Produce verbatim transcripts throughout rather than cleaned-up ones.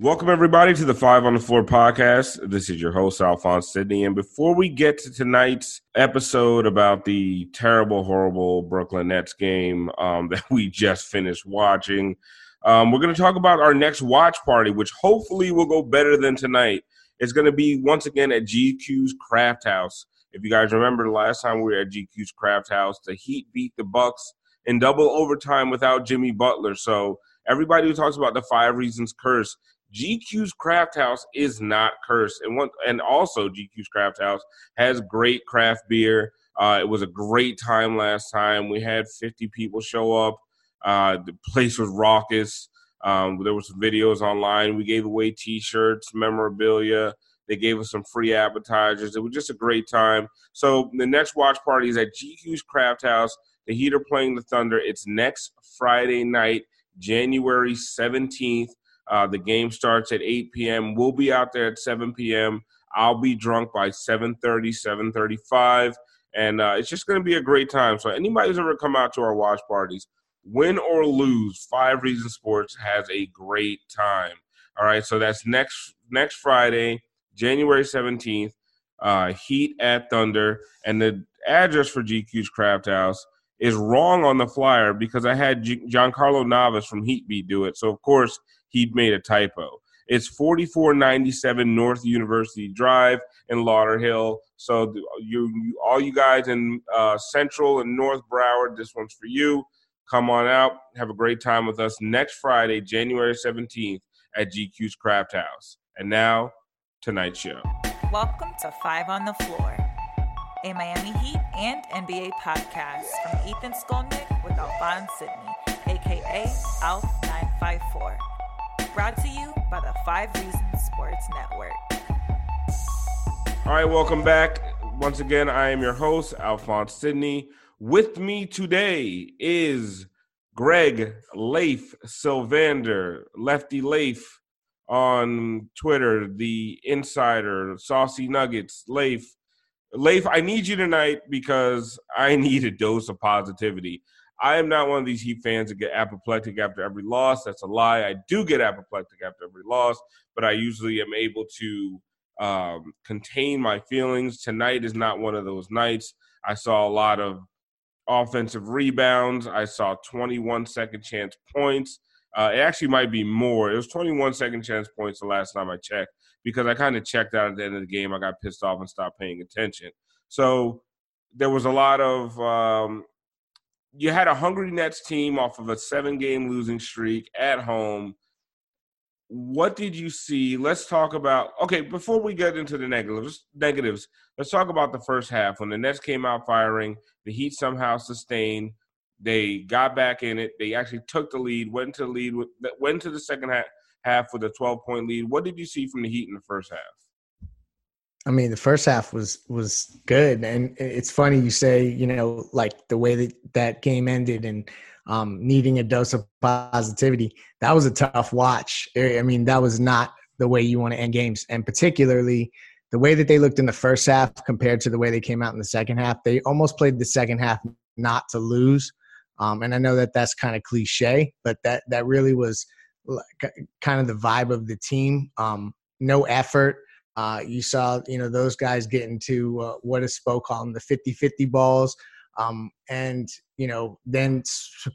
Welcome, everybody, to the Five on the Floor podcast. This is your host, Alphonse Sidney. And before we get to tonight's episode about the terrible, horrible Brooklyn Nets game um, that we just finished watching, Um, we're going to talk about our next watch party, which hopefully will go better than tonight. It's going to be, once again, at G Q's Kraft House. If you guys remember the last time we were at G Q's Kraft House, the Heat beat the Bucks in double overtime without Jimmy Butler. So everybody who talks about the Five Reasons curse, G Q's Kraft House is not cursed. And, one, and also G Q's Kraft House has great craft beer. Uh, it was a great time last time. We had fifty people show up. Uh, the place was raucous. Um, there were some videos online. We gave away T-shirts, memorabilia. They gave us some free appetizers. It was just a great time. So the next watch party is at G Q's Kraft House. The Heat are playing the Thunder. It's next Friday night, January seventeenth. Uh, the game starts at eight p.m. We'll be out there at seven p.m. I'll be drunk by seven thirty, seven thirty-five. And uh, it's just going to be a great time. So anybody who's ever come out to our watch parties, win or lose, Five Reasons Sports has a great time. All right, so that's next next Friday, January seventeenth, uh, Heat at Thunder. And the address for G Q's Kraft House is wrong on the flyer because I had G- Giancarlo Navas from Heatbeat do it. So, of course, he made a typo. It's forty-four ninety-seven North University Drive in Lauderhill. So you, you all you guys in uh, Central and North Broward, this one's for you. Come on out. Have a great time with us next Friday, January seventeenth at G Q's Kraft House. And now, tonight's show. Welcome to Five on the Floor, a Miami Heat and N B A podcast from Ethan Skolnick with Alphonse Sidney, a k a. Alf nine five four. Brought to you by the Five Reasons Sports Network. All right, welcome back. Once again, I am your host, Alphonse Sidney. With me today is Greg Leif Sylvander, Lefty Leif on Twitter, the insider, Saucy Nuggets, Leif. Leif, I need you tonight because I need a dose of positivity. I am not one of these Heat fans that get apoplectic after every loss. That's a lie. I do get apoplectic after every loss, but I usually am able to um, contain my feelings. Tonight is not one of those nights. I saw a lot of offensive rebounds. I saw twenty-one second chance points. Uh, it actually might be more. It was twenty-one second chance points the last time I checked because I kind of checked out at the end of the game. I got pissed off and stopped paying attention. So there was a lot of um, – you had a hungry Nets team off of a seven-game losing streak at home. What did you see? Let's talk about – okay, before we get into the negatives, negatives, let's talk about the first half. When the Nets came out firing, the Heat somehow sustained. They got back in it. They actually took the lead, went to the lead, with, went to the second half, half with a twelve-point lead. What did you see from the Heat in the first half? I mean, the first half was was good. And it's funny you say, you know, like the way that that game ended and – Um, needing a dose of positivity. That was a tough watch. I mean, that was not the way you want to end games. And particularly the way that they looked in the first half compared to the way they came out in the second half, they almost played the second half not to lose. Um, and I know that that's kind of cliche, but that, that really was kind of the vibe of the team. Um, no effort. Uh, you saw, you know, those guys getting to uh, what is Spo calling the fifty-fifty balls. Um, and, you know, then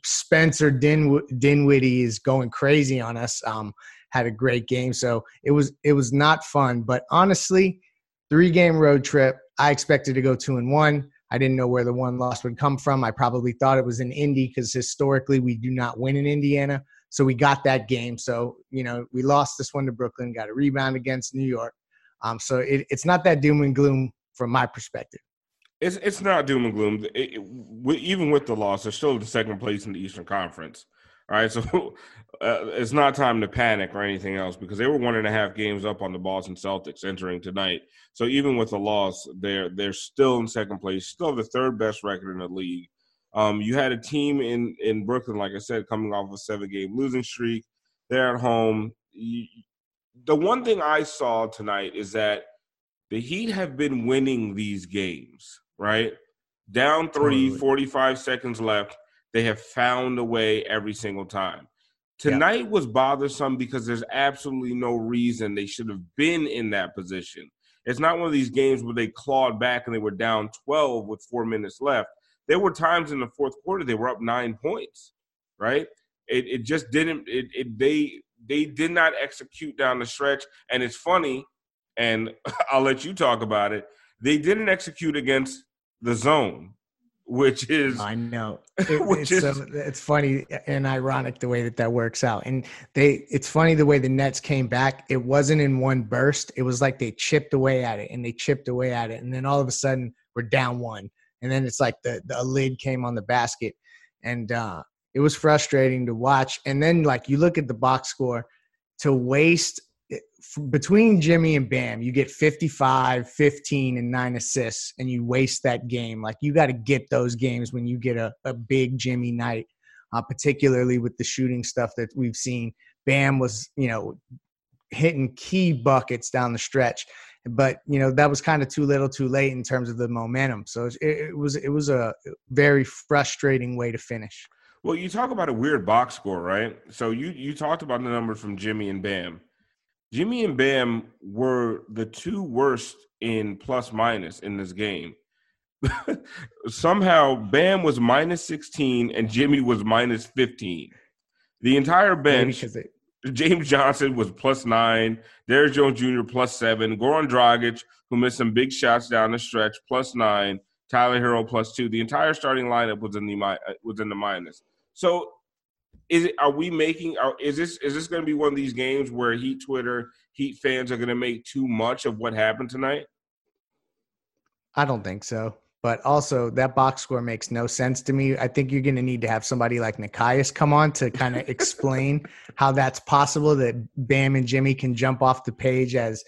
Spencer Din- Dinwiddie is going crazy on us. Um, had a great game. So it was it was not fun. But honestly, three-game road trip, I expected to go two and one. I didn't know where the one loss would come from. I probably thought it was in Indy because historically we do not win in Indiana. So we got that game. So, you know, we lost this one to Brooklyn, got a rebound against New York. Um, so it, it's not that doom and gloom from my perspective. It's it's not doom and gloom. It, it, we, even with the loss, they're still in second place in the Eastern Conference. All right, so uh, it's not time to panic or anything else because they were one and a half games up on the Boston Celtics entering tonight. So even with the loss, they're they're still in second place, still the third best record in the league. Um, you had a team in, in Brooklyn, like I said, coming off a seven-game losing streak. They're at home. You, the one thing I saw tonight is that the Heat have been winning these games, right? Down three, totally. forty-five seconds left. They have found a way every single time. Tonight yeah. was bothersome because there's absolutely no reason they should have been in that position. It's not one of these games where they clawed back and they were down twelve with four minutes left. There were times in the fourth quarter they were up nine points, right? It it just didn't it, it they they did not execute down the stretch. And it's funny, and I'll let you talk about it. They didn't execute against the zone, which is I know it, which it's, is, so, it's funny and ironic the way that that works out. And they it's funny the way the Nets came back. It wasn't in one burst. It was like they chipped away at it and they chipped away at it, and then all of a sudden we're down one. And then it's like the, the lid came on the basket, and uh, it was frustrating to watch. And then, like, you look at the box score, to waste – between Jimmy and Bam, you get fifty-five, fifteen, and nine assists, and you waste that game. Like, you got to get those games when you get a, a big Jimmy night, uh, particularly with the shooting stuff that we've seen. Bam was, you know, hitting key buckets down the stretch. But, you know, that was kind of too little too late in terms of the momentum. So it, it was it was a very frustrating way to finish. Well, you talk about a weird box score, right? So you, you talked about the numbers from Jimmy and Bam. Jimmy and Bam were the two worst in plus minus in this game. Somehow Bam was minus sixteen and Jimmy was minus fifteen. The entire bench – James Johnson was plus nine. Derrick Jones Junior plus seven. Goran Dragic, who missed some big shots down the stretch, plus nine. Tyler Hero plus two. The entire starting lineup was in the was in the minus. So, is it, are we making? Are, is this is this going to be one of these games where Heat Twitter, Heat fans are going to make too much of what happened tonight? I don't think so. But also, that box score makes no sense to me. I think you're going to need to have somebody like Nikias come on to kind of explain how that's possible, that Bam and Jimmy can jump off the page as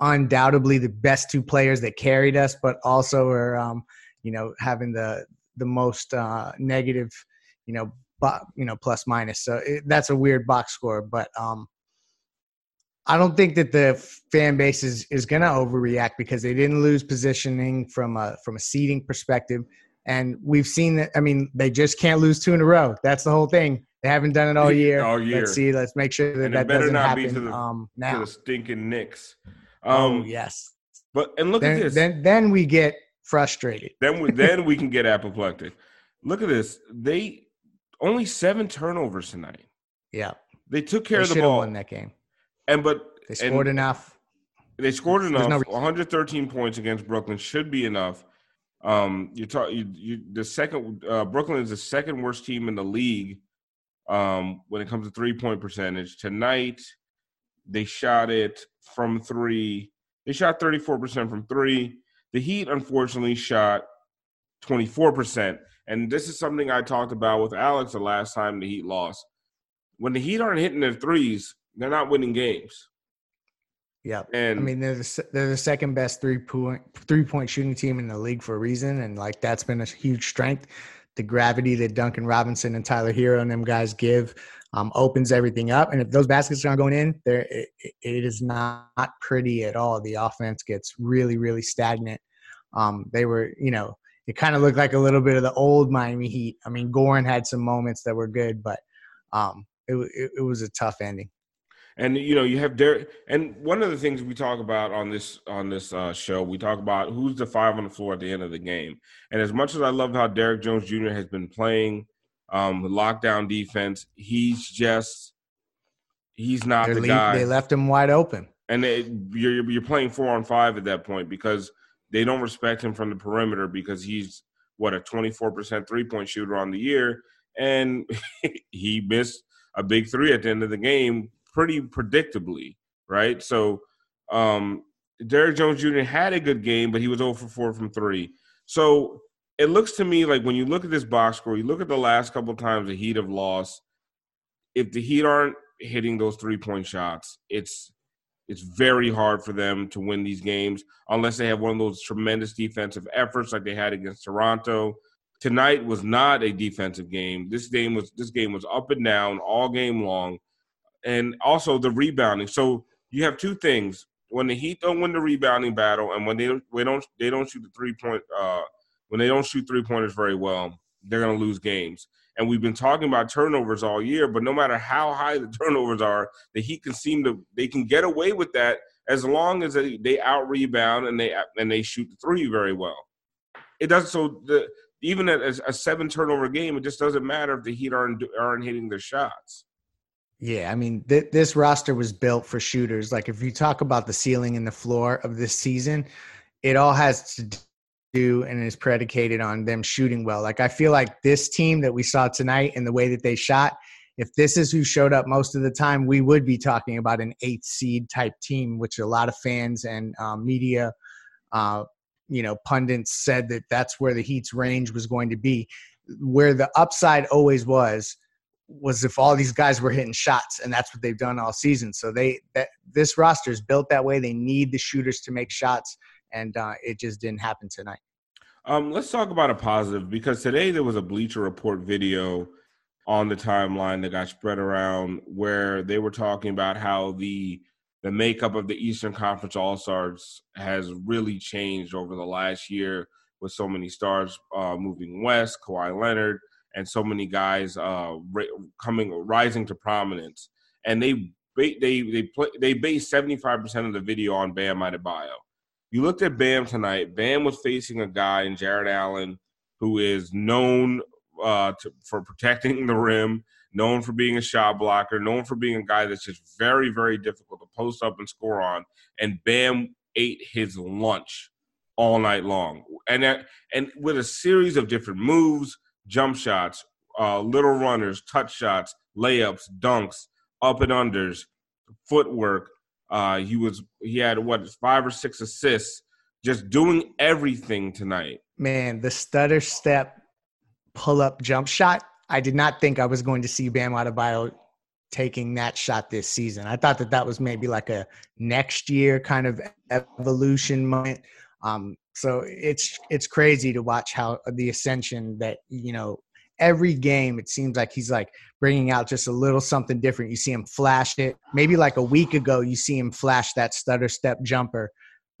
undoubtedly the best two players that carried us, but also are, um, you know, having the the most uh, negative, you know, bo- you know, plus minus. So it, that's a weird box score, but. Um, I don't think that the fan base is, is going to overreact because they didn't lose positioning from a from a seeding perspective. And we've seen that. I mean, they just can't lose two in a row. That's the whole thing. They haven't done it all year. All year. Let's see. Let's make sure that and that doesn't happen. It better not be to the, um, now. To the stinking Knicks. Um, oh, yes. But and look then, at this. Then then we get frustrated. Then we, then we can get apoplectic. Look at this. They only seven turnovers tonight. Yeah. They took care they of the ball in that game. And but they scored enough. They scored enough. No one hundred thirteen points against Brooklyn should be enough. Um, you talk. You, you the second. Uh, Brooklyn is the second worst team in the league um, when it comes to three point percentage. Tonight, they shot it from three. They shot thirty-four percent from three. The Heat, unfortunately, shot twenty-four percent. And this is something I talked about with Alex the last time the Heat lost. When the Heat aren't hitting their threes, they're not winning games. Yeah, and I mean they're the, they're the second best three point three point shooting team in the league for a reason, and like that's been a huge strength. The gravity that Duncan Robinson and Tyler Hero and them guys give um, opens everything up, and if those baskets aren't going in, there it, it is not pretty at all. The offense gets really really stagnant. Um, they were, you know, it kind of looked like a little bit of the old Miami Heat. I mean, Goran had some moments that were good, but um, it, it it was a tough ending. And, you know, you have Derek – and one of the things we talk about on this on this uh, show, we talk about who's the five on the floor at the end of the game. And as much as I love how Derrick Jones Junior has been playing um, lockdown defense, he's just he's not They're the leave, guy. They left him wide open. And they, you're you're playing four on five at that point because they don't respect him from the perimeter because he's, what, a twenty-four percent three-point shooter on the year, and he missed a big three at the end of the game pretty predictably, right? So um, Derrick Jones Junior had a good game, but he was zero for four from three. So it looks to me like when you look at this box score, you look at the last couple of times the Heat have lost, if the Heat aren't hitting those three-point shots, it's it's very hard for them to win these games unless they have one of those tremendous defensive efforts like they had against Toronto. Tonight was not a defensive game. This game was this game was up and down all game long, and also the rebounding. So you have two things: when the Heat don't win the rebounding battle, and when they they don't they don't shoot the three point uh, when they don't shoot three pointers very well, they're going to lose games. And we've been talking about turnovers all year, but no matter how high the turnovers are, the Heat can seem to they can get away with that as long as they, they out rebound and they and they shoot the three very well. It doesn't so the. Even at a seven-turnover game, it just doesn't matter if the Heat aren't, aren't hitting their shots. Yeah, I mean, th- this roster was built for shooters. Like, if you talk about the ceiling and the floor of this season, it all has to do and is predicated on them shooting well. Like, I feel like this team that we saw tonight and the way that they shot, if this is who showed up most of the time, we would be talking about an eighth seed type team, which a lot of fans and uh, media uh you know, pundits said that that's where the Heat's range was going to be. Where the upside always was, was if all these guys were hitting shots, and that's what they've done all season. So they that this roster is built that way. They need the shooters to make shots, and uh, it just didn't happen tonight. Um, let's talk about a positive, because today there was a Bleacher Report video on the timeline that got spread around where they were talking about how the The makeup of the Eastern Conference All-Stars has really changed over the last year with so many stars uh, moving west, Kawhi Leonard, and so many guys uh, coming rising to prominence. And they they they play, they based seventy-five percent of the video on Bam Adebayo. You looked at Bam tonight. Bam was facing a guy in Jared Allen who is known uh, to, for protecting the rim, known for being a shot blocker, known for being a guy that's just very, very difficult to post up and score on. And Bam ate his lunch all night long. And that, and with a series of different moves, jump shots, uh, little runners, touch shots, layups, dunks, up and unders, footwork. Uh, he was he had, what, five or six assists, just doing everything tonight. Man, the stutter step pull-up jump shot, I did not think I was going to see Bam Adebayo taking that shot this season. I thought that that was maybe like a next year kind of evolution moment. Um, so it's it's crazy to watch how the ascension that, you know, every game it seems like he's like bringing out just a little something different. You see him flash it. Maybe like a week ago you see him flash that stutter step jumper,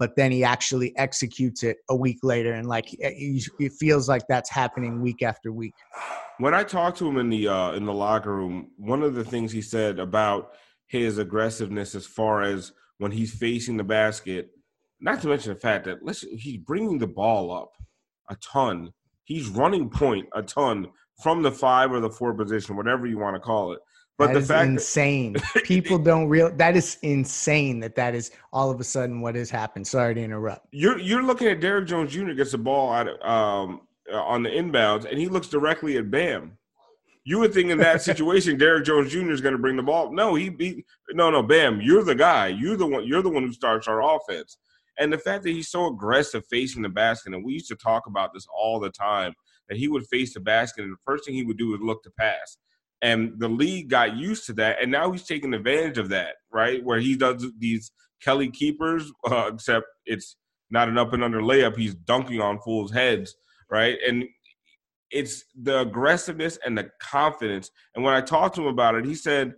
but then he actually executes it a week later, and like it feels like that's happening week after week. When I talked to him in the uh, in the locker room, one of the things he said about his aggressiveness as far as when he's facing the basket, not to mention the fact that listen, he's bringing the ball up a ton. He's running point a ton from the five or the four position, whatever you want to call it. But that the is fact insane. That- People don't real. That is insane. That that is all of a sudden what has happened. Sorry to interrupt. You're you're looking at Derrick Jones Junior gets the ball out of, um, on the inbounds, and he looks directly at Bam. You would think in that situation, Derrick Jones Junior is going to bring the ball. No, he, he no no Bam. You're the guy. You're the one. You're the one who starts our offense. And the fact that he's so aggressive facing the basket, and we used to talk about this all the time, that he would face the basket, and the first thing he would do is look to pass. And the league got used to that, and now he's taking advantage of that, right, where he does these Kelly keepers, uh, except it's not an up-and-under layup. He's dunking on fools' heads, right? And it's the aggressiveness and the confidence. And when I talked to him about it, he said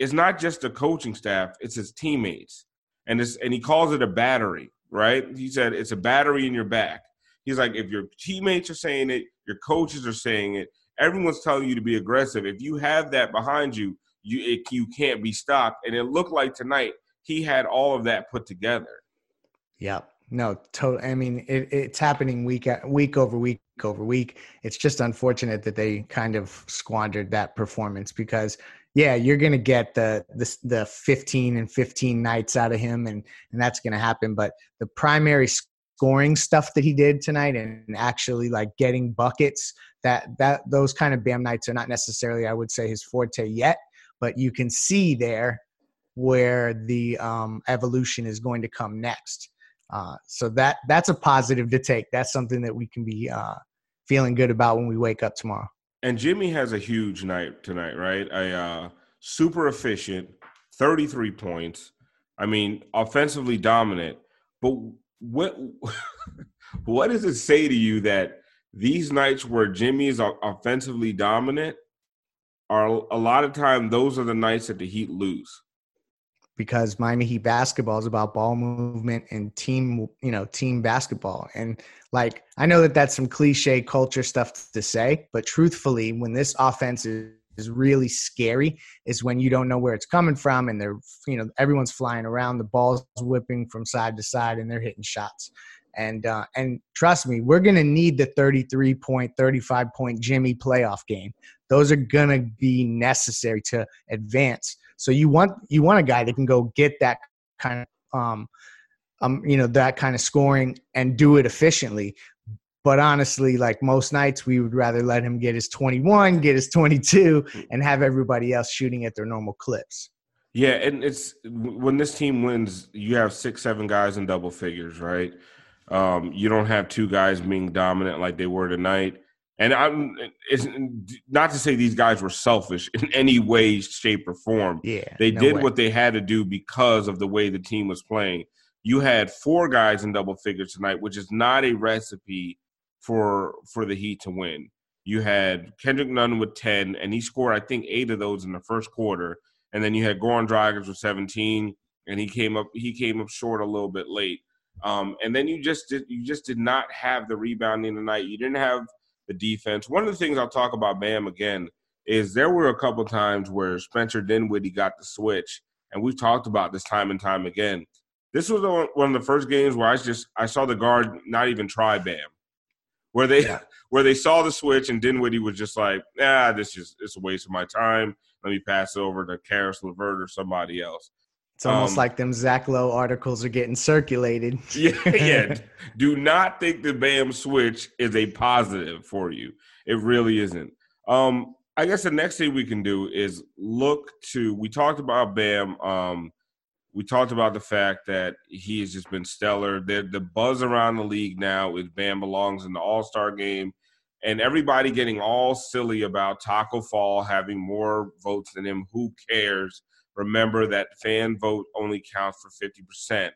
it's not just the coaching staff, it's his teammates. And, it's, and he calls it a battery, right? He said it's a battery in your back. He's like, if your teammates are saying it, your coaches are saying it, everyone's telling you to be aggressive. If you have that behind you, you it, you can't be stopped. And it looked like tonight he had all of that put together. Yeah, no, totally. I mean, it, it's happening week week over week over week. It's just unfortunate that they kind of squandered that performance because yeah, you're going to get the, the the fifteen and fifteen nights out of him, and, and that's going to happen. But the primary scoring stuff that he did tonight and actually like getting buckets, that that those kind of Bam nights are not necessarily, I would say, his forte yet, but you can see there where the um, evolution is going to come next. Uh, so that that's a positive to take. That's something that we can be uh, feeling good about when we wake up tomorrow. And Jimmy has a huge night tonight, right? A uh, super efficient, thirty-three points. I mean, offensively dominant. But what what does it say to you that these nights where Jimmy is offensively dominant are a lot of time those are the nights that the Heat lose? Because Miami Heat basketball is about ball movement and team, you know, team basketball. And like, I know that that's some cliche culture stuff to say, but truthfully, when this offense is, is really scary is when you don't know where it's coming from. And they're, you know, everyone's flying around, the ball's whipping from side to side, and they're hitting shots. And, uh, and trust me, we're going to need the thirty-three point, thirty-five point Jimmy playoff game. Those are going to be necessary to advance. So you want you want a guy that can go get that kind of um, um you know that kind of scoring and do it efficiently. But honestly, like most nights, we would rather let him get his twenty-one, get his twenty-two, and have everybody else shooting at their normal clips. Yeah, and it's when this team wins, you have six, seven guys in double figures, right? Um, you don't have two guys being dominant like they were tonight. And I'm it's not to say these guys were selfish in any way, shape, or form. Yeah, they no did way. What they had to do because of the way the team was playing. You had four guys in double figures tonight, which is not a recipe for for the Heat to win. You had Kendrick Nunn with ten, and he scored, I think, eight of those in the first quarter. And then you had Goran Dragic with seventeen, and he came up he came up short a little bit late. Um, and then you just did, you just did not have the rebounding tonight. You didn't have the defense. One of the things I'll talk about Bam again is there were a couple times where Spencer Dinwiddie got the switch, and we've talked about this time and time again. This was one of the first games where I just I saw the guard not even try Bam, where they yeah. where they saw the switch and Dinwiddie was just like, ah, this is it's a waste of my time. Let me pass it over to Karis LeVert or somebody else. It's almost um, like them Zach Lowe articles are getting circulated. yeah, yeah. Do not think the Bam switch is a positive for you. It really isn't. Um, I guess the next thing we can do is look to – we talked about Bam. Um, we talked about the fact that he has just been stellar. The, the buzz around the league now is Bam belongs in the All-Star game, and everybody getting all silly about Taco Fall having more votes than him. Who cares? Remember that fan vote only counts for fifty percent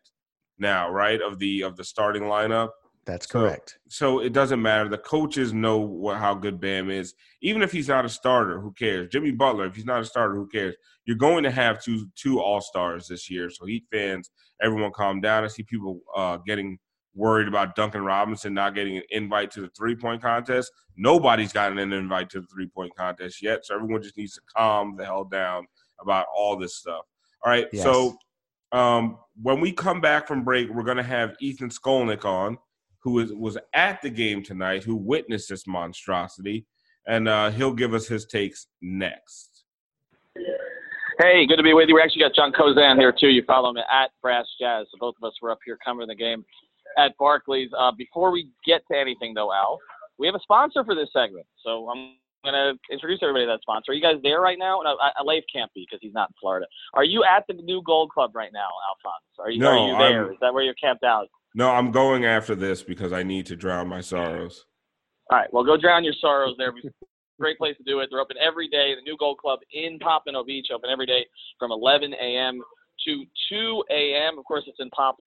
now, right, of the of the starting lineup? That's so, correct. So it doesn't matter. The coaches know what, how good Bam is. Even if he's not a starter, who cares? Jimmy Butler, if he's not a starter, who cares? You're going to have two two All-Stars this year. So Heat fans, everyone calm down. I see people uh, getting worried about Duncan Robinson not getting an invite to the three-point contest. Nobody's gotten an invite to the three-point contest yet, so everyone just needs to calm the hell down about all this stuff. All right, yes. so um, when we come back from break, we're going to have Ethan Skolnick on, who is, was at the game tonight, who witnessed this monstrosity, and uh, he'll give us his takes next. Hey, good to be with you. We actually got John Kozan here, too. You follow him at BrassJazz. So both of us were up here covering the game at Barclays. Uh, before we get to anything, though, Al, we have a sponsor for this segment, so I'm I'm going to introduce everybody to that sponsor. Are you guys there right now? No, Leif can't be because he's not in Florida. Are you at the new Gold Club right now, Alphonse? Are you, no, are you there? I'm, Is that where you're camped out? No, I'm going after this because I need to drown my sorrows. All right, well, go drown your sorrows there. Great place to do it. They're open every day. The new Gold Club in Pompano Beach, open every day from eleven a.m. to two a.m. Of course, it's in Pompano.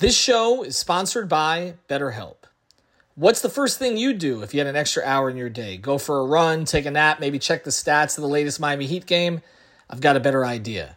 This show is sponsored by BetterHelp. What's the first thing you do if you had an extra hour in your day? Go for a run, take a nap, maybe check the stats of the latest Miami Heat game? I've got a better idea.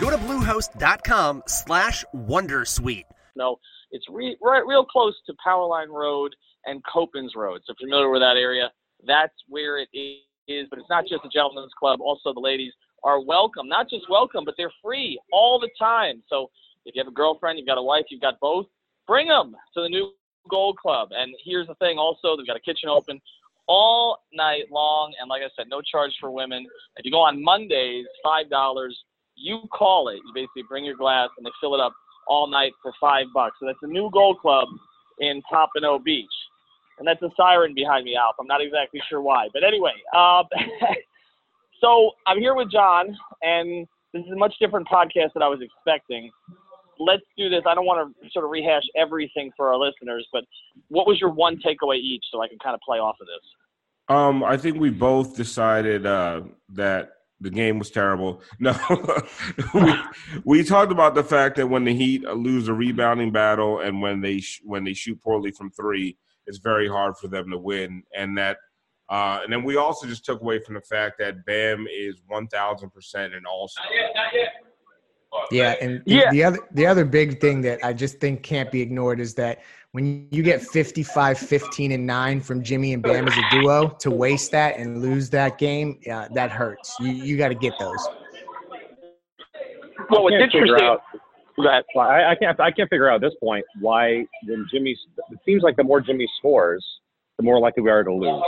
Go to Bluehost dot com slash WonderSuite. No, it's re- right, real close to Powerline Road and Copens Road. So if you're familiar with that area, that's where it is. But it's not just a gentleman's club. Also, the ladies are welcome. Not just welcome, but they're free all the time. So if you have a girlfriend, you've got a wife, you've got both, bring them to the new Gold Club. And here's the thing also, they've got a kitchen open all night long. And like I said, no charge for women. If you go on Mondays, five dollars. You call it. You basically bring your glass, and they fill it up all night for five bucks. So that's the new Gold Club in Pompano Beach. And that's a siren behind me, Alf. I'm not exactly sure why. But anyway, uh, so I'm here with John, and this is a much different podcast than I was expecting. Let's do this. I don't want to sort of rehash everything for our listeners, but what was your one takeaway each so I can kind of play off of this? Um, I think we both decided uh, that the game was terrible. No, we, we talked about the fact that when the Heat lose a rebounding battle and when they sh- when they shoot poorly from three, it's very hard for them to win. And that, uh, and then we also just took away from the fact that Bam is one thousand percent an all-star. Yeah, and yeah. the other the other big thing that I just think can't be ignored is that when you get fifty-five, fifteen, and nine from Jimmy and Bam as a duo, to waste that and lose that game, uh, that hurts. You you got to get those. Well, it's interesting. That I, I can't I can't figure out at this point why when Jimmy it seems like the more Jimmy scores, the more likely we are to lose.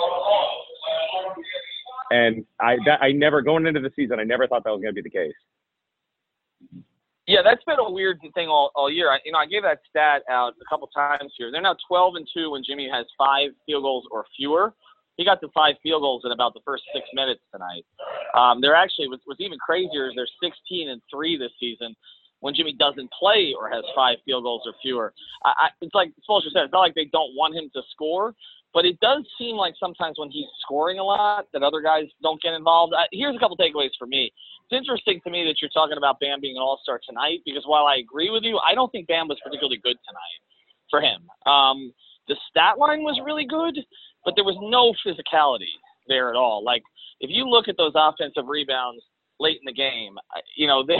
And I that, I never going into the season, I never thought that was going to be the case. Yeah, that's been a weird thing all, all year. I, you know, I gave that stat out a couple times here. They're now twelve and two when Jimmy has five field goals or fewer. He got to five field goals in about the first six minutes tonight. Um, they're actually, what's, what's even crazier is they're sixteen and three this season when Jimmy doesn't play or has five field goals or fewer. I, I, it's like Spoelstra said, it's not like they don't want him to score, but it does seem like sometimes when he's scoring a lot that other guys don't get involved. I, here's a couple takeaways for me. It's interesting to me that you're talking about Bam being an all-star tonight because while I agree with you, I don't think Bam was particularly good tonight for him. Um, the stat line was really good, but there was no physicality there at all. Like, if you look at those offensive rebounds late in the game, you know, they,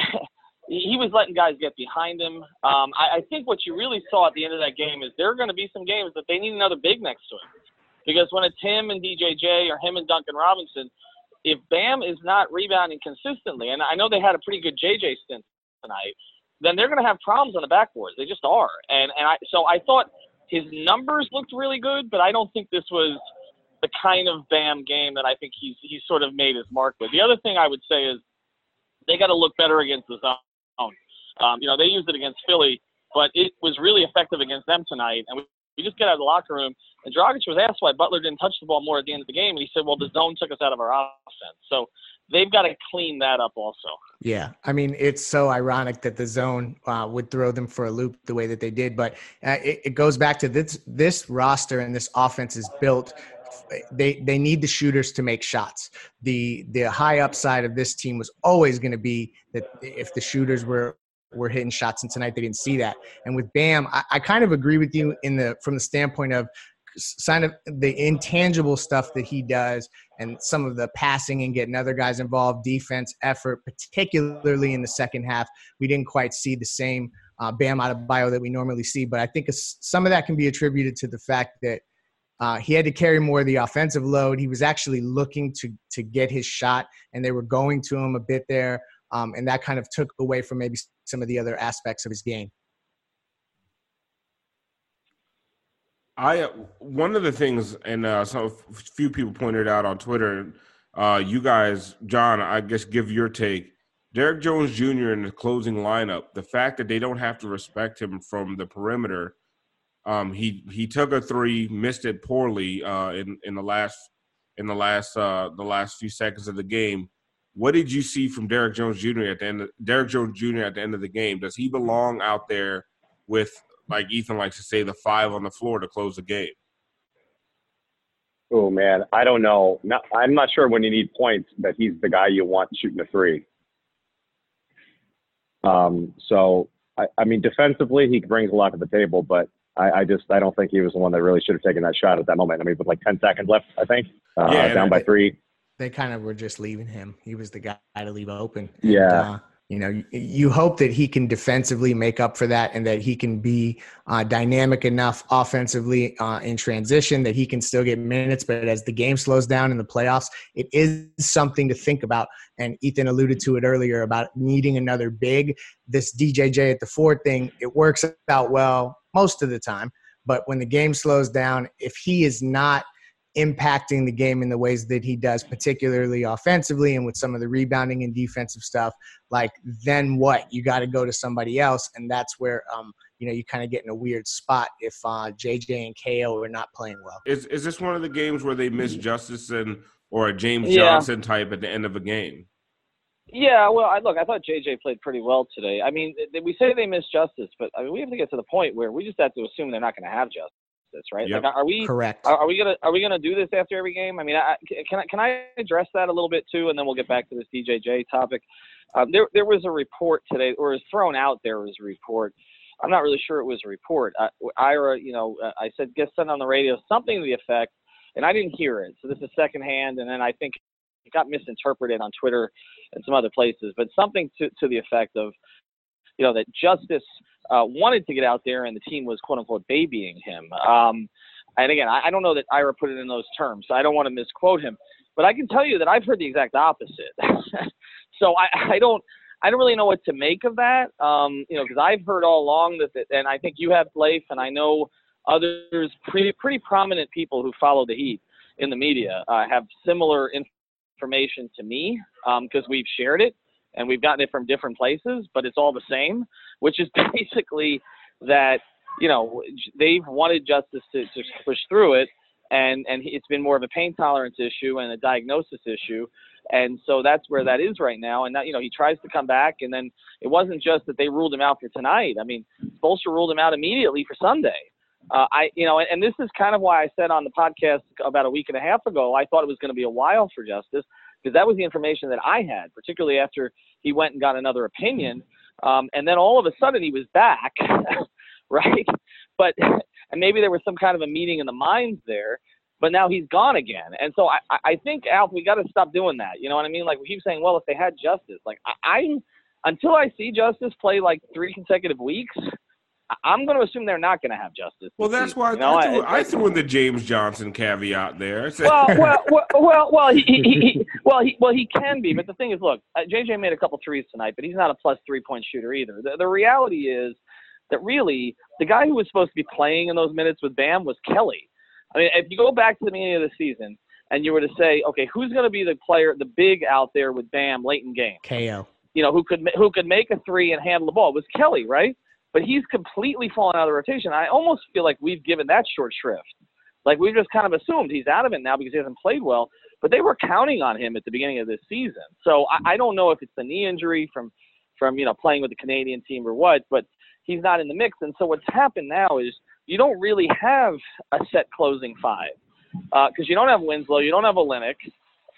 he was letting guys get behind him. Um, I, I think what you really saw at the end of that game is there are going to be some games that they need another big next to him because when it's him and D J J or him and Duncan Robinson – if Bam is not rebounding consistently, and I know they had a pretty good J J stint tonight, then they're going to have problems on the backboards. They just are. And and I so I thought his numbers looked really good, but I don't think this was the kind of Bam game that I think he's he's sort of made his mark with. The other thing I would say is they got to look better against the zone. Um, you know, they used it against Philly, but it was really effective against them tonight. And we, we just get out of the locker room, and Dragic was asked why Butler didn't touch the ball more at the end of the game, and he said, well, the zone took us out of our offense. So they've got to clean that up also. Yeah, I mean, it's so ironic that the zone uh, would throw them for a loop the way that they did, but uh, it, it goes back to this, this roster and this offense is built – They they need the shooters to make shots. The the high upside of this team was always going to be that if the shooters were, were hitting shots, and tonight they didn't see that. And with Bam, I, I kind of agree with you in the from the standpoint of sign of the intangible stuff that he does and some of the passing and getting other guys involved, defense, effort, particularly in the second half. We didn't quite see the same uh, Bam Adebayo that we normally see, but I think some of that can be attributed to the fact that Uh, he had to carry more of the offensive load. He was actually looking to to get his shot, and they were going to him a bit there, um, and that kind of took away from maybe some of the other aspects of his game. I uh, one of the things, and uh, some few people pointed out on Twitter, uh, you guys, John, I guess give your take. Derrick Jones Junior in the closing lineup, the fact that they don't have to respect him from the perimeter. Um, he he took a three, missed it poorly uh, in in the last in the last uh, the last few seconds of the game. What did you see from Derrick Jones Junior at the end? Of, Derrick Jones Junior at the end of the game. Does he belong out there with, like Ethan likes to say, the five on the floor to close the game? Oh man, I don't know. Not, I'm not sure when you need points that he's the guy you want shooting a three. Um. So I, I mean, defensively he brings a lot to the table, but I, I just I don't think he was the one that really should have taken that shot at that moment. I mean, with like ten seconds left, I think uh, yeah, down by they, three. They kind of were just leaving him. He was the guy to leave open. Yeah, and, uh, you know, you, you hope that he can defensively make up for that, and that he can be uh, dynamic enough offensively uh, in transition that he can still get minutes. But as the game slows down in the playoffs, it is something to think about. And Ethan alluded to it earlier about needing another big. This D J J at the four thing, it works out well most of the time, but when the game slows down, if he is not impacting the game in the ways that he does, particularly offensively and with some of the rebounding and defensive stuff, like then what? You got to go to somebody else, and that's where um, you know you kind of get in a weird spot if uh, J J and K O are not playing well. Is is this one of the games where they miss Justise and or a James yeah. Johnson type at the end of a game? Yeah, well, I, look, I thought J J played pretty well today. I mean, we say they miss Justise, but I mean, we have to get to the point where we just have to assume they're not going to have Justise, right? Yep. Like, are we correct? Are, are we gonna are we gonna do this after every game? I mean, I, can I can I address that a little bit too, and then we'll get back to this D J J topic. Um, there there was a report today, or it was thrown out. There was a report. I'm not really sure it was a report. I, Ira, you know, I said get sent on the radio something to the effect, and I didn't hear it. So this is secondhand, and then I think it got misinterpreted on Twitter and some other places, but something to, to the effect of, you know, that Justise uh, wanted to get out there and the team was quote unquote babying him. Um, and again, I, I don't know that Ira put it in those terms, so I don't want to misquote him, but I can tell you that I've heard the exact opposite. so I, I don't, I don't really know what to make of that. Um, you know, cause I've heard all along that, that, and I think you have, Leif, and I know others, pretty, pretty prominent people who follow the Heat in the media uh, have similar information information to me because um, we've shared it and we've gotten it from different places, but it's all the same, which is basically that, you know, they've wanted Justise to, to push through it. And, and it's been more of a pain tolerance issue and a diagnosis issue. And so that's where that is right now. And that, you know, he tries to come back, and then it wasn't just that they ruled him out for tonight. I mean, Spoelstra ruled him out immediately for Sunday. Uh, I, you know, and, and this is kind of why I said on the podcast about a week and a half ago, I thought it was going to be a while for Justise, because that was the information that I had, particularly after he went and got another opinion. Um, and then all of a sudden he was back, right? But, and maybe there was some kind of a meeting in the minds there, but now he's gone again. And so I, I think, Alf, we got to stop doing that. You know what I mean? Like, we keep saying, well, if they had Justise, like I, I until I see Justise play like three consecutive weeks, I'm going to assume they're not going to have Justise. Well, that's why you know, I, threw, I, I threw in the James Johnson caveat there. Well, well, well, well, well, he, he, he, well, he, well, he can be. But the thing is, look, J J made a couple threes tonight, but he's not a plus three-point shooter either. The, the reality is that really the guy who was supposed to be playing in those minutes with Bam was Kelly. I mean, if you go back to the beginning of the season and you were to say, okay, who's going to be the player, the big out there with Bam late in game? K O. You know, who could who could make a three and handle the ball? It was Kelly, right? But he's completely fallen out of the rotation. I almost feel like we've given that short shrift. Like, we've just kind of assumed he's out of it now because he hasn't played well. But they were counting on him at the beginning of this season. So I, I don't know if it's the knee injury from, from, you know, playing with the Canadian team or what, but he's not in the mix. And so what's happened now is you don't really have a set closing five because uh, you don't have Winslow, you don't have Olynyk.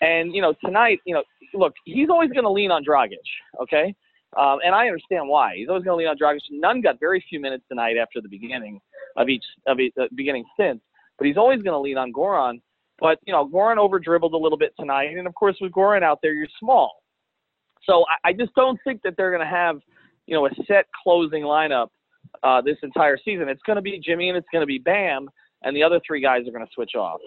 And, you know, tonight, you know, look, he's always going to lean on Dragic, okay? Um, and I understand why. He's always going to lean on Dragic. Nunn got very few minutes tonight after the beginning of each of each, uh, beginning stint, but he's always going to lean on Goran. But, you know, Goran over-dribbled a little bit tonight. And, of course, with Goran out there, you're small. So I, I just don't think that they're going to have, you know, a set closing lineup uh, this entire season. It's going to be Jimmy and it's going to be Bam, and the other three guys are going to switch off.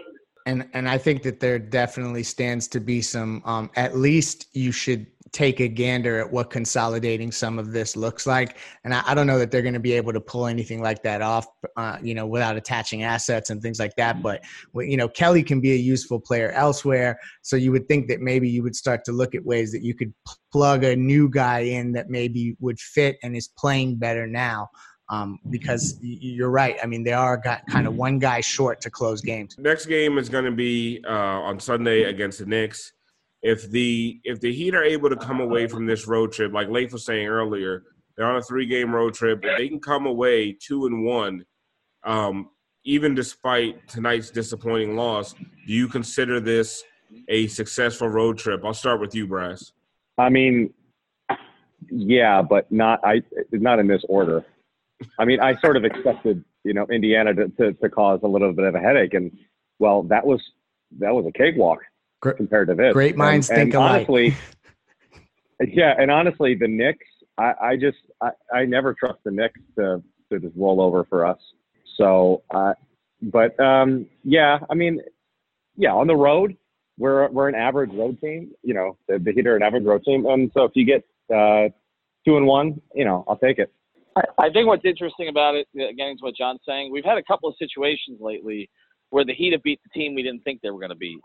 And and I think that there definitely stands to be some, um, at least you should take a gander at what consolidating some of this looks like. And I, I don't know that they're going to be able to pull anything like that off, uh, you know, without attaching assets and things like that. But, you know, Kelly can be a useful player elsewhere. So you would think that maybe you would start to look at ways that you could plug a new guy in that maybe would fit and is playing better now. Um, because you're right. I mean, they are got kind of one guy short to close games. Next game is going to be uh, on Sunday against the Knicks. If the if the Heat are able to come away from this road trip, like Leif was saying earlier, they're on a three-game road trip. If they can come away two and one, um, even despite tonight's disappointing loss, do you consider this a successful road trip? I'll start with you, Brass. I mean, yeah, but not I not in this order. I mean, I sort of expected, you know, Indiana to, to, to cause a little bit of a headache, and well, that was that was a cakewalk compared to this. Great minds and, think and alike. Honestly, yeah, and honestly, the Knicks, I, I just I, I never trust the Knicks to, to just roll over for us. So, uh, but um, yeah, I mean, yeah, on the road, we're we're an average road team. You know, the, the Heat are an average road team, and so if you get uh, two and one, you know, I'll take it. I think what's interesting about it, getting to what John's saying, we've had a couple of situations lately where the Heat have beat the team we didn't think they were going to beat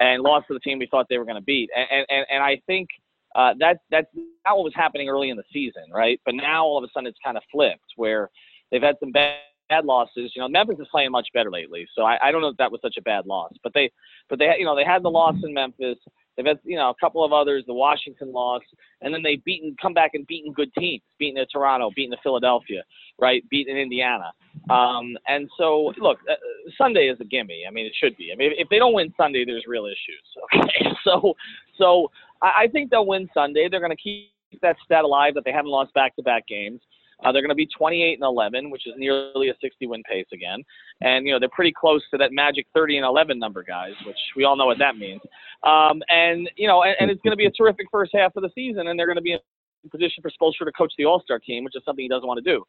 and lost to the team we thought they were going to beat. And, and, and I think uh, that, that's not what was happening early in the season, right? But now all of a sudden it's kind of flipped where they've had some bad, bad losses. You know, Memphis is playing much better lately, so I, I don't know if that was such a bad loss. But they, but they, you know, they had the loss in Memphis. They've had, you know, a couple of others, the Washington loss, and then they've beaten, come back and beaten good teams, beaten the Toronto, beaten the Philadelphia, right, beaten Indiana. Um, and so, look, uh, Sunday is a gimme. I mean, it should be. I mean, if they don't win Sunday, there's real issues. Okay, so, so I, I think they'll win Sunday. They're going to keep that stat alive that they haven't lost back-to-back games. Uh, they're going to be twenty-eight and eleven, which is nearly a sixty-win pace again. And, you know, they're pretty close to that magic thirty and eleven number, guys, which we all know what that means. Um, and, you know, and, and it's going to be a terrific first half of the season, and they're going to be in position for Spoelstra to coach the All-Star team, which is something he doesn't want to do.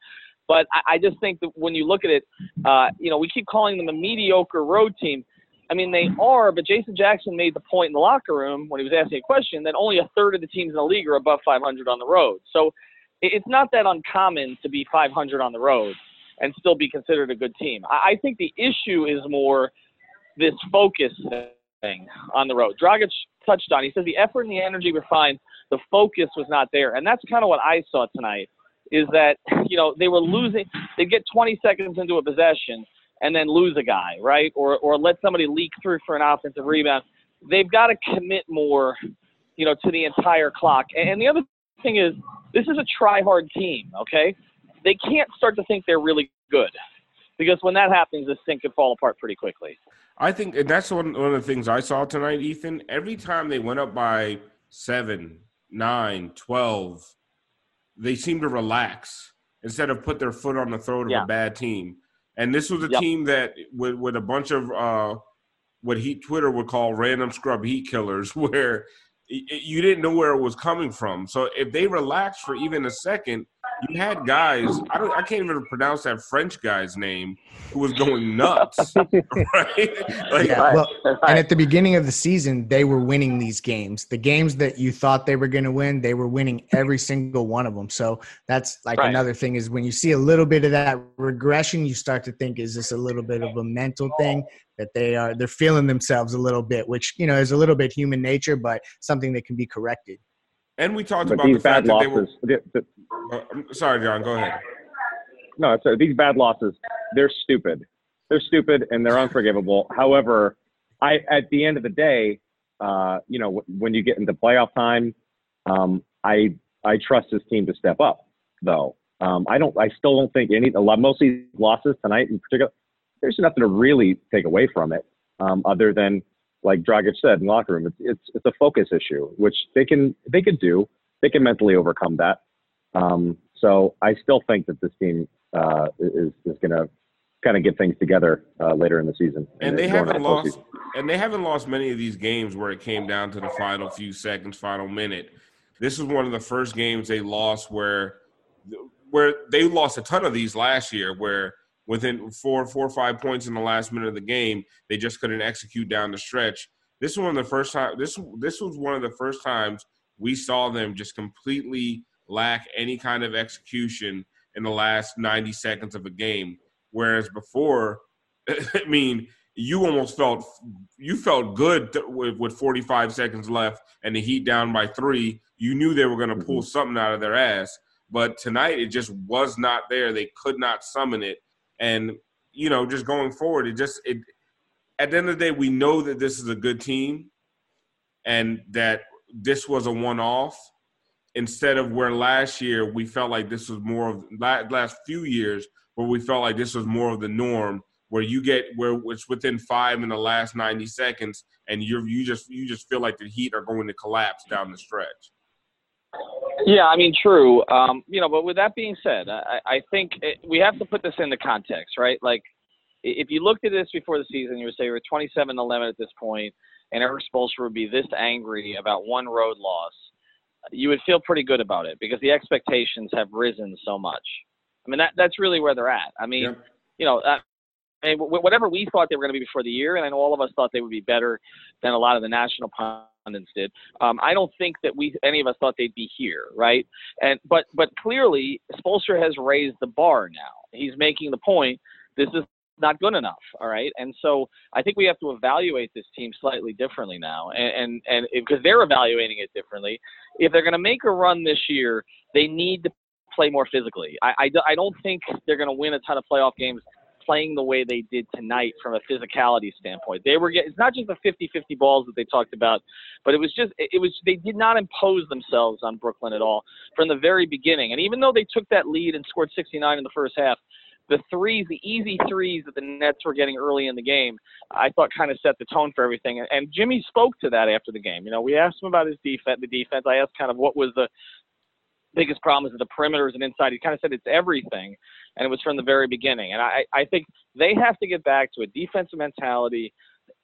But I, I just think that when you look at it, uh, you know, we keep calling them a mediocre road team. I mean, they are, but Jason Jackson made the point in the locker room when he was asking a question that only a third of the teams in the league are above five hundred on the road. So, it's not that uncommon to be five hundred on the road and still be considered a good team. I think the issue is more this focus thing on the road. Dragic touched on, he said the effort and the energy were fine. The focus was not there. And that's kind of what I saw tonight is that, you know, they were losing. They get twenty seconds into a possession and then lose a guy, right? Or, or let somebody leak through for an offensive rebound. They've got to commit more, you know, to the entire clock. And the other thing is, this is a try-hard team, okay? They can't start to think they're really good because when that happens, this thing could fall apart pretty quickly. I think, and that's one, one of the things I saw tonight, Ethan. Every time they went up by seven, nine, twelve, they seemed to relax instead of put their foot on the throat of yeah. a bad team. And this was a yep. team that with, with a bunch of uh, what Heat Twitter would call random scrub Heat killers where – you didn't know where it was coming from. So if they relax for even a second, you had guys, I don't, I can't even pronounce that French guy's name, who was going nuts, right? Like, yeah. well, and at the beginning of the season, they were winning these games. The games that you thought they were going to win, they were winning every single one of them. So that's like right. another thing is when you see a little bit of that regression, you start to think, is this a little bit of a mental thing that they are, they're feeling themselves a little bit, which, you know, is a little bit human nature, but something that can be corrected. And we talked but about the fact that they were – sorry, John, go ahead. No, it's, uh, these bad losses, they're stupid. They're stupid and they're unforgivable. However, I at the end of the day, uh, you know, w- when you get into playoff time, um, I I trust this team to step up, though. Um, I don't. I still don't think any – a lot most of these losses tonight in particular, there's nothing to really take away from it um, other than – like Dragic said in locker room, it's, it's it's a focus issue, which they can they can do. They can mentally overcome that. Um, so I still think that this team uh, is is going to kind of get things together uh, later in the season. And, and they haven't lost. Season. And they haven't lost many of these games where it came down to the final few seconds, final minute. This is one of the first games they lost where where they lost a ton of these last year where. Within four, four or five points in the last minute of the game, they just couldn't execute down the stretch. This is one of the first time. This this was one of the first times we saw them just completely lack any kind of execution in the last ninety seconds of a game. Whereas before, I mean, you almost felt you felt good with, with forty-five seconds left and the Heat down by three. You knew they were going to pull something out of their ass, but tonight it just was not there. They could not summon it. And, you know, just going forward, it just it, – at the end of the day, we know that this is a good team and that this was a one-off instead of where last year we felt like this was more of – last few years where we felt like this was more of the norm where you get – where it's within five in the last ninety seconds and you're, you just you just feel like the Heat are going to collapse down the stretch. Yeah, I mean, true. Um, you know, but with that being said, I, I think it, we have to put this into context, right? Like, if you looked at this before the season, you would say we're twenty-seven eleven at this point, and Erik Spoelstra would be this angry about one road loss. You would feel pretty good about it because the expectations have risen so much. I mean, that that's really where they're at. I mean, yeah. you know, I, I mean, whatever we thought they were going to be before the year, and I know all of us thought they would be better than a lot of the national pundits. Did. Um, I don't think that we any of us thought they'd be here, right? And but but clearly, Spoelstra has raised the bar now. He's making the point this is not good enough, all right? And so I think we have to evaluate this team slightly differently now, and and because they're evaluating it differently. If they're going to make a run this year, they need to play more physically. I, I, I don't think they're going to win a ton of playoff games playing the way they did tonight from a physicality standpoint. They were getting, it's not just the fifty-fifty balls that they talked about, but it was just, it was, they did not impose themselves on Brooklyn at all from the very beginning. And even though they took that lead and scored sixty-nine in the first half, the threes, the easy threes that the Nets were getting early in the game, I thought kind of set the tone for everything. And Jimmy spoke to that after the game. You know, we asked him about his defense, the defense. I asked kind of what was the biggest problem is that the perimeter is an inside. He kind of said it's everything, and it was from the very beginning. And I, I think they have to get back to a defensive mentality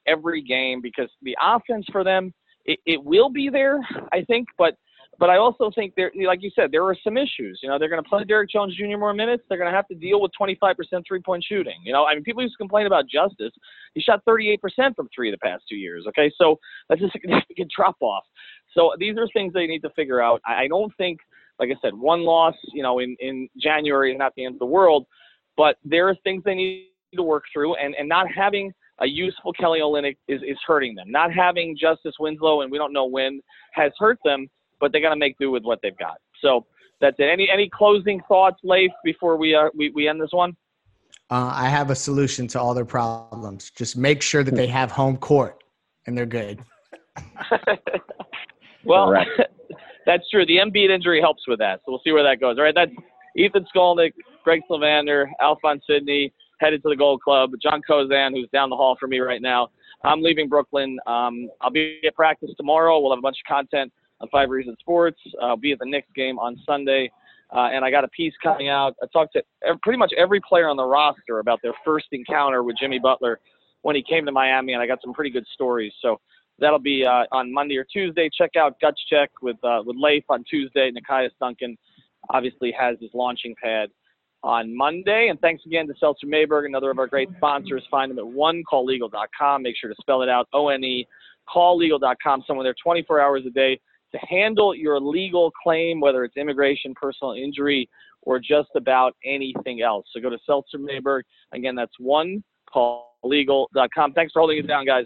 every game because the offense for them, it, it will be there, I think. But but I also think, there, like you said, there are some issues. You know, they're going to play Derrick Jones Junior more minutes. They're going to have to deal with twenty-five percent three-point shooting. You know, I mean, people used to complain about Justise. He shot thirty-eight percent from three the past two years, okay? So that's just a significant drop-off. So these are things they need to figure out. I, I don't think – like I said, one loss, you know, in, in January is not the end of the world, but there are things they need to work through, and, and not having a useful Kelly Olynyk is, is hurting them. Not having Justise Winslow, and we don't know when, has hurt them, but they got to make do with what they've got. So that's it. Any any closing thoughts, Leif, before we uh, we, we end this one? Uh, I have a solution to all their problems. Just make sure that they have home court, and they're good. Well. That's true. The Embiid injury helps with that, so we'll see where that goes. All right, that's Ethan Skolnick, Greg Sylvander, Alphonse Sidney, headed to the Gold Club, John Kozan, who's down the hall from me right now. I'm leaving Brooklyn. Um, I'll be at practice tomorrow. We'll have a bunch of content on Five Reasons Sports. Uh, I'll be at the Knicks game on Sunday, uh, and I got a piece coming out. I talked to every, pretty much every player on the roster about their first encounter with Jimmy Butler when he came to Miami, and I got some pretty good stories. So that'll be uh, on Monday or Tuesday. Check out Guts Check with uh, with Leif on Tuesday, Nikias Duncan obviously has his launching pad on Monday. And thanks again to Seltzer Mayberg, another of our great sponsors. Find them at one call legal dot com. Make sure to spell it out, O N E, call legal dot com. Someone there twenty-four hours a day to handle your legal claim, whether it's immigration, personal injury, or just about anything else. So go to Seltzer Mayberg. Again, that's one call legal dot com. Thanks for holding it down, guys.